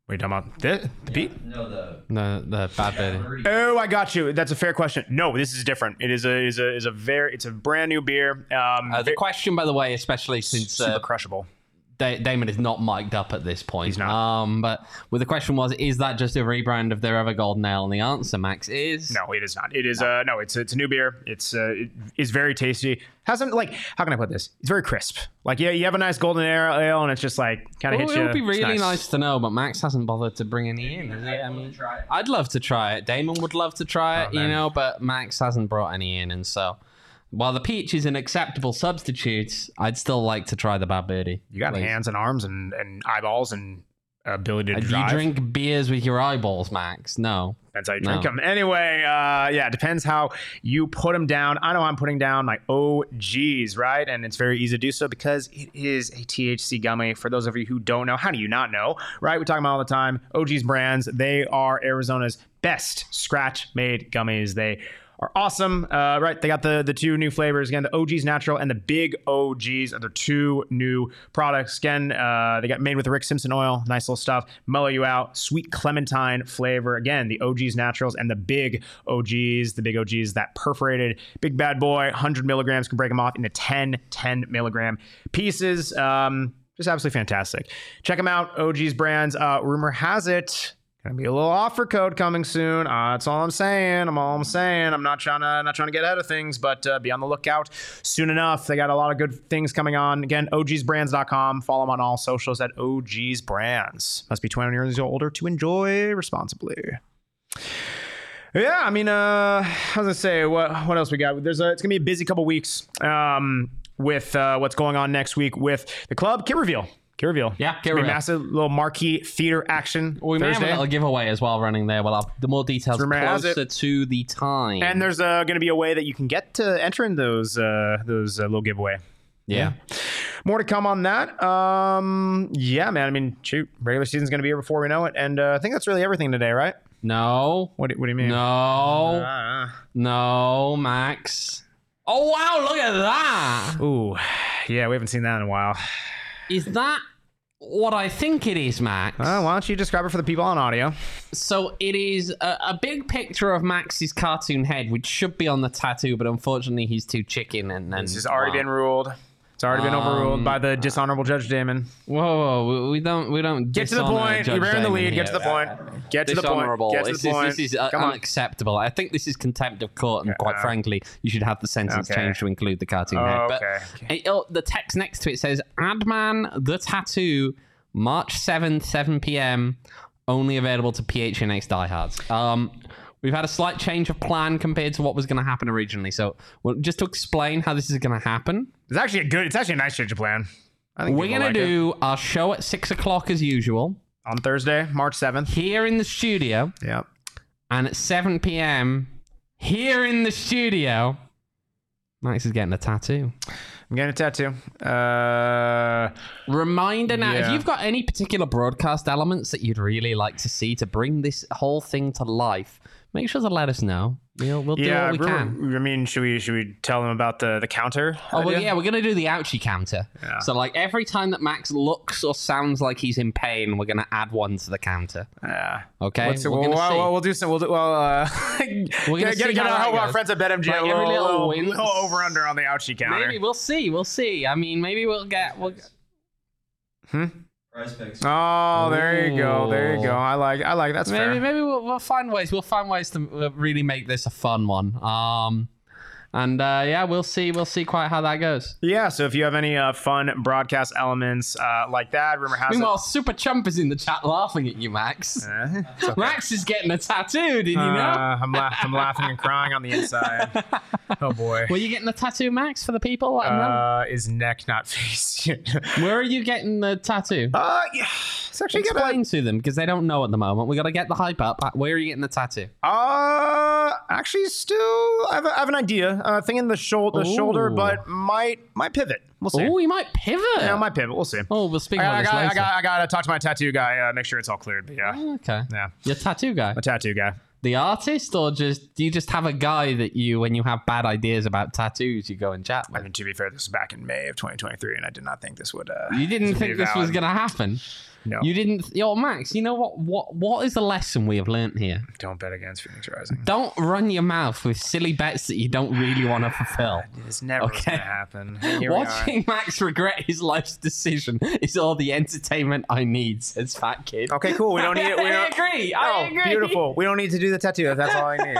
Wait, you talking about the Pete? No, the Bad Birdie. Oh, I got you. That's a fair question. No, this is different. It is a brand new beer. The question, by the way, especially since super crushable. Damon is not mic'd up at this point. He's not. But well, the question was, is that just a rebrand of their other golden ale? And the answer, Max, is no. It is not. It is no. It's a new beer. It's very tasty. Hasn't, like, how can I put this? It's very crisp. Like, yeah, you have a nice golden ale, and it's just like kind of hits you. It would be really nice to know, but Max hasn't bothered to bring any in. I mean, try it. I'd love to try it. Damon would love to try it, you know, but Max hasn't brought any in, and so. While the peach is an acceptable substitute, I'd still like to try the Bad Birdie. You got hands and arms and eyeballs and ability to drive. Do you drink beers with your eyeballs, Max? No. Depends how you drink them. Anyway, depends how you put them down. I know I'm putting down my OGs, right? And it's very easy to do so because it is a THC gummy. For those of you who don't know, how do you not know, right? We talk about all the time. OGs Brands, they are Arizona's best scratch-made gummies. They are awesome, right? They got the two new flavors again. The OGs Natural and the Big OGs are their two new products. Again, they got made with the Rick Simpson oil, nice little stuff. Mellow you out, sweet clementine flavor. Again, the OGs Naturals and the Big OGs. The Big OGs, that perforated big bad boy, 100 milligrams. Can break them off into 10 milligram pieces. Just absolutely fantastic. Check them out, OGs Brands. Rumor has it, gonna be a little offer code coming soon. That's all I'm saying. I'm not trying to get ahead of things, but be on the lookout soon enough. They got a lot of good things coming on. Again, OGsBrands.com. Follow them on all socials at OGs Brands. Must be 21 years or older to enjoy responsibly. Yeah, I mean, I was gonna say, what else we got? It's gonna be a busy couple weeks. with what's going on next week with the club. Kit reveal. Kit reveal. Yeah, Kit reveal. Massive little marquee theater action. We may have a little giveaway as well running there. We'll have the more details closer to the time. And there's going to be a way that you can get to enter in those little giveaway. Yeah. More to come on that. Yeah, man. I mean, shoot, regular season's going to be here before we know it. And I think that's really everything today, right? No. What do you mean? No. No, Max. Oh, wow. Look at that. Ooh. Yeah, we haven't seen that in a while. Is that what I think it is, Max? Why don't you describe it for the people on audio? So it is a big picture of Max's cartoon head, which should be on the tattoo, but unfortunately he's too chicken. And this has already been ruled. It's already been overruled by the dishonorable Judge Damon. Whoa, we don't get to the point. You're in the lead. Get to the point. Get to the point. Get to the point. This is unacceptable. I think this is contempt of court, and quite frankly, you should have the sentence changed to include the cartoon head. But the text next to it says, "Adman the Tattoo, March 7th, 7 p.m. Only available to PHNX diehards." We've had a slight change of plan compared to what was going to happen originally. So, just to explain how this is going to happen. It's actually a nice change of plan. I think we're going to do our show at 6 o'clock as usual. On Thursday, March 7th. Here in the studio. Yep. And at 7 p.m. here in the studio, Max is getting a tattoo. I'm getting a tattoo. Reminder now, if you've got any particular broadcast elements that you'd really like to see to bring this whole thing to life, make sure to let us know. We'll do what we can. I mean, should we tell them about the counter? We're going to do the ouchie counter. Yeah. So, like, every time that Max looks or sounds like he's in pain, we're going to add one to the counter. Yeah. Okay? We'll do some... We're going to get our friends at BetMGM like a little over-under on the ouchie counter. Maybe. We'll see. I mean, maybe we'll get... Oh, there you go. I like that's maybe, fair. Maybe we'll find ways. We'll find ways to really make this a fun one. We'll see quite how that goes. Yeah, so if you have any fun broadcast elements like that, rumor has it. Meanwhile, Super Chump is in the chat laughing at you, Max. Okay. Max is getting a tattoo, did you know? I'm laughing and crying on the inside. Oh, boy. Were you getting a tattoo, Max, for the people? Is neck, not face. Where are you getting the tattoo? Yeah. It's actually explain to them, because they don't know at the moment. We got to get the hype up. Where are you getting the tattoo? Actually, still, I have an idea. Thing in the shoulder, but might pivot. We'll see. Oh, you might pivot. Yeah, I might pivot. We'll see. Oh, we'll speak about this later. I gotta talk to my tattoo guy. Make sure it's all cleared. But yeah. Okay. Yeah. Your tattoo guy. My tattoo guy. The artist, or do you just have a guy that you, when you have bad ideas about tattoos, you go and chat with? I mean, to be fair, this was back in May of 2023, and I did not think this would. You didn't think this was gonna happen. No. You didn't. Yo, Max, you know what? What is the lesson we have learned here? Don't bet against Phoenix Rising. Don't run your mouth with silly bets that you don't really want to fulfill. It's never going to happen. Watching Max regret his life's decision is all the entertainment I need, says Fat Kid. Okay, cool. We don't need it. I agree. Beautiful. We don't need to do the tattoo if that's all I need.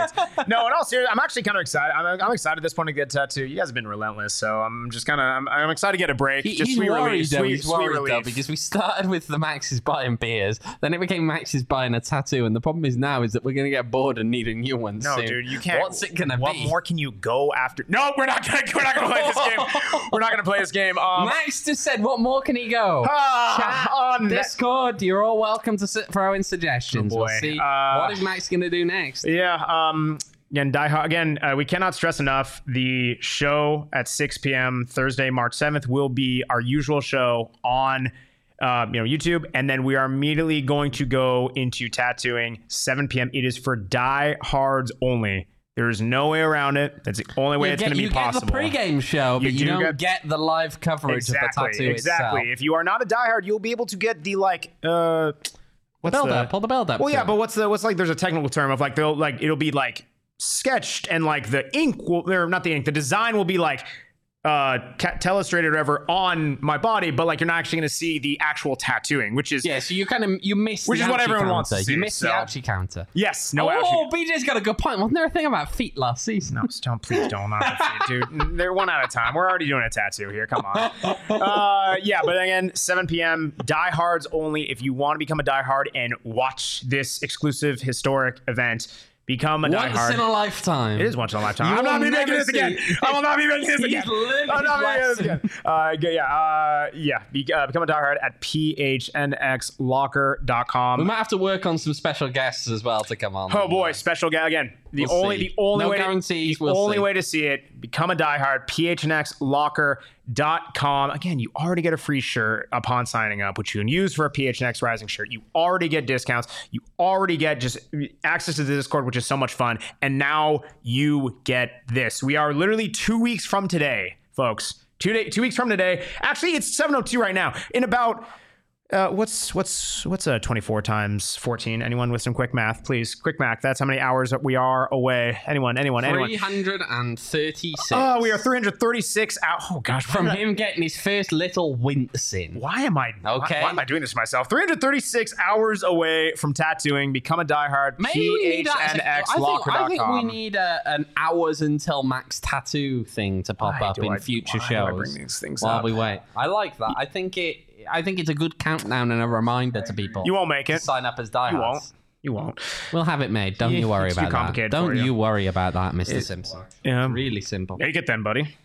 No, in all seriousness, I'm actually kind of excited. I'm excited at this point to get a tattoo. You guys have been relentless, so I'm just kind of, I'm excited to get a break. He's worried, though, because we started with the Max is buying beers, then it became Max is buying a tattoo, and the problem is now is that we're going to get bored and need a new one soon. Dude, you can't. What's it going to be? What more can you go after? No, we're not going to play this game. We're not going to play this game. Max just said, what more can he go? Chat on Discord, you're all welcome to throw in suggestions. Oh, we'll see what is Max going to do next. Yeah, again, we cannot stress enough, the show at 6 p.m. Thursday, March 7th will be our usual show on YouTube, and then we are immediately going to go into tattooing 7 p.m. It is for diehards only. There is no way around it. That's the only way it's going to be possible. You get the pregame show, but you don't get the live coverage of the tattoo itself. Exactly. If you are not a diehard, you'll be able to get the build up. Pull the build up. Well, yeah, but what's there's a technical term of it'll be sketched, and the ink the design will be telestrated or whatever on my body, but you're not actually going to see the actual tattooing, which is so you miss, which is what everyone wants to see. You miss the ouchie counter. Yes, no ouchie. Oh, BJ's got a good point. Wasn't there a thing about feet last season? No, please don't, honestly, dude. They're one at a time. We're already doing a tattoo here. Come on. But again, 7 p.m. diehards only. If you want to become a diehard and watch this exclusive historic event, Become a diehard. Once in a lifetime. It is once in a lifetime. I will not be making this again. I will not be making this again. I will not be making this again. Become a diehard at phnxlocker.com. We might have to work on some special guests as well to come on. Oh boy, special guest again. The only way to see it. Become a diehard. phnxlocker.com. Again, you already get a free shirt upon signing up, which you can use for a PHNX Rising shirt. You already get discounts. You already get just access to the Discord, which is so much fun. And now you get this. We are literally 2 weeks from today, folks. 2 weeks from today. Actually, it's 7:02 right now. In about what's 24 times 14? Anyone with some quick math, please? Quick math. That's how many hours that we are away. Anyone. 336. Oh, we are 336 out. Oh gosh, from him getting his first little wince in. Why am I doing this to myself? 336 hours away from tattooing. Become a diehard. phnxlocker.com. I think we need an hours until Max tattoo thing to pop up in future shows. Do I bring these things while we wait? I like that. I think it's a good countdown and a reminder to people. You won't make it. To sign up as diehards. You won't. We'll have it made. Don't you worry about that. Don't you worry about that, Mr. Simpson. Yeah. It's really simple. Make it then, buddy.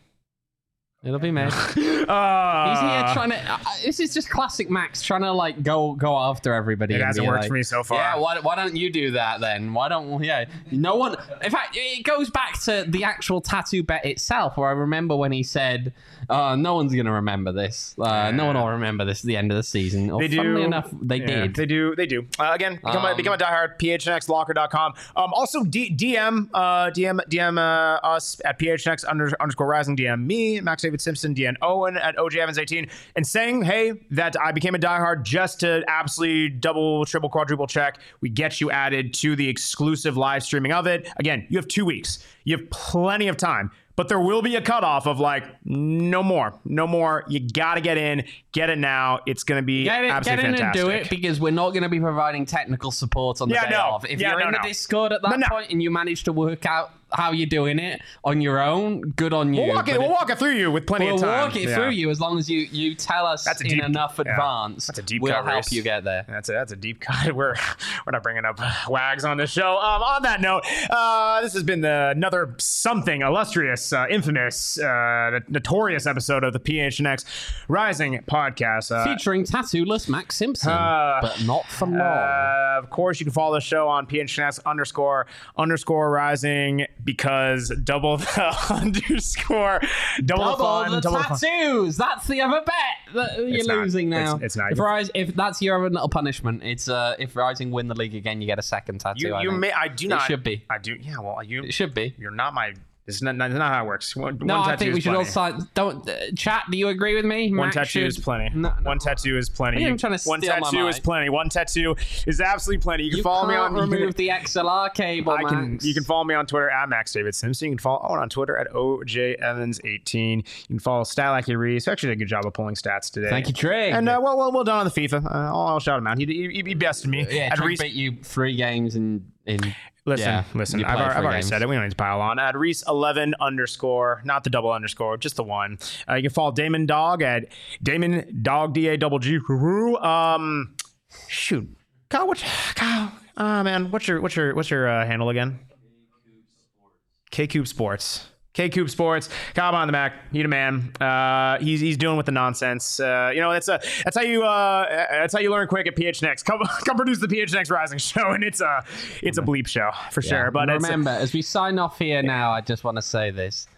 It'll be made. He's here trying to... this is just classic Max trying to like go after everybody. It hasn't worked for me so far. Yeah, why don't you do that then? Why don't... Yeah, no one... In fact, it goes back to the actual tattoo bet itself where I remember when he said, no one's going to remember this. No one will remember this at the end of the season. Or, funnily enough, they did. They do. Again, become a diehard. phnxlocker.com. Also, DM us at phnx _ rising. DM me, Max David Simpson, DN Owen at OG Evans 18, and saying, hey, that I became a diehard just to absolutely double, triple, quadruple check. We get you added to the exclusive live streaming of it. Again, you have 2 weeks. You have plenty of time, but there will be a cutoff of like, no more. You got to get in. Get it now. It's going to be absolutely fantastic. Get in and do it because we're not going to be providing technical support on the day off. If you're in the Discord at that point and you manage to work out how you're doing it on your own, good on you. We'll walk it through you with plenty of time. We'll walk it through you as long as you tell us in enough advance. That's a deep cut. We'll help you get there. That's a deep cut. We're not bringing up wags on this show. On that note, this has been another something illustrious, infamous, notorious episode of the PHNX Rising podcast. Featuring tattooless Max Simpson, but not for long. Of course, you can follow the show on PHNX _ rising. Because double the underscore, double the tattoos. Fun. That's the other bet that you're losing now. It's not. If that's your other little punishment, it's if Rising win the league again, you get a second tattoo. I do not. It should be. I do. Yeah. Well, you. It should be. You're not my. It's not how it works. One tattoo I think we should all sign. Don't chat. Do you agree with me? One tattoo is plenty. One tattoo is plenty. I'm trying to steal my mic. One tattoo is plenty. One tattoo is absolutely plenty. You can follow me on. Remove the XLR cable. You can follow me on Twitter at Max David Simpson. You can follow Owen on Twitter at OJEvans18. You can follow Statlacky Reese. Actually, did a good job of pulling stats today. Thank you, Trey. And well done on the FIFA. I'll shout him out. He bested me. Yeah, Trey beat you 3 games in. Listen. I've already said it. We don't need to pile on. At Reese11 _ not the double underscore, just the one. You can follow Damon Dog at Damon Dog DAGG. Shoot, Kyle. What's your handle again? K Cube Sports. Kyle on the back. He's a man. He's dealing with the nonsense. That's how you learn quick at PHNX. Come produce the PHNX Rising show, and it's a bleep show for sure. But remember, as we sign off here now, I just want to say this: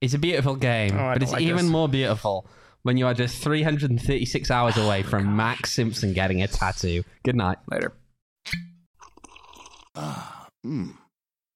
it's a beautiful game, but it's like even more beautiful when you are just 336 hours away from Max Simpson getting a tattoo. Good night. Later.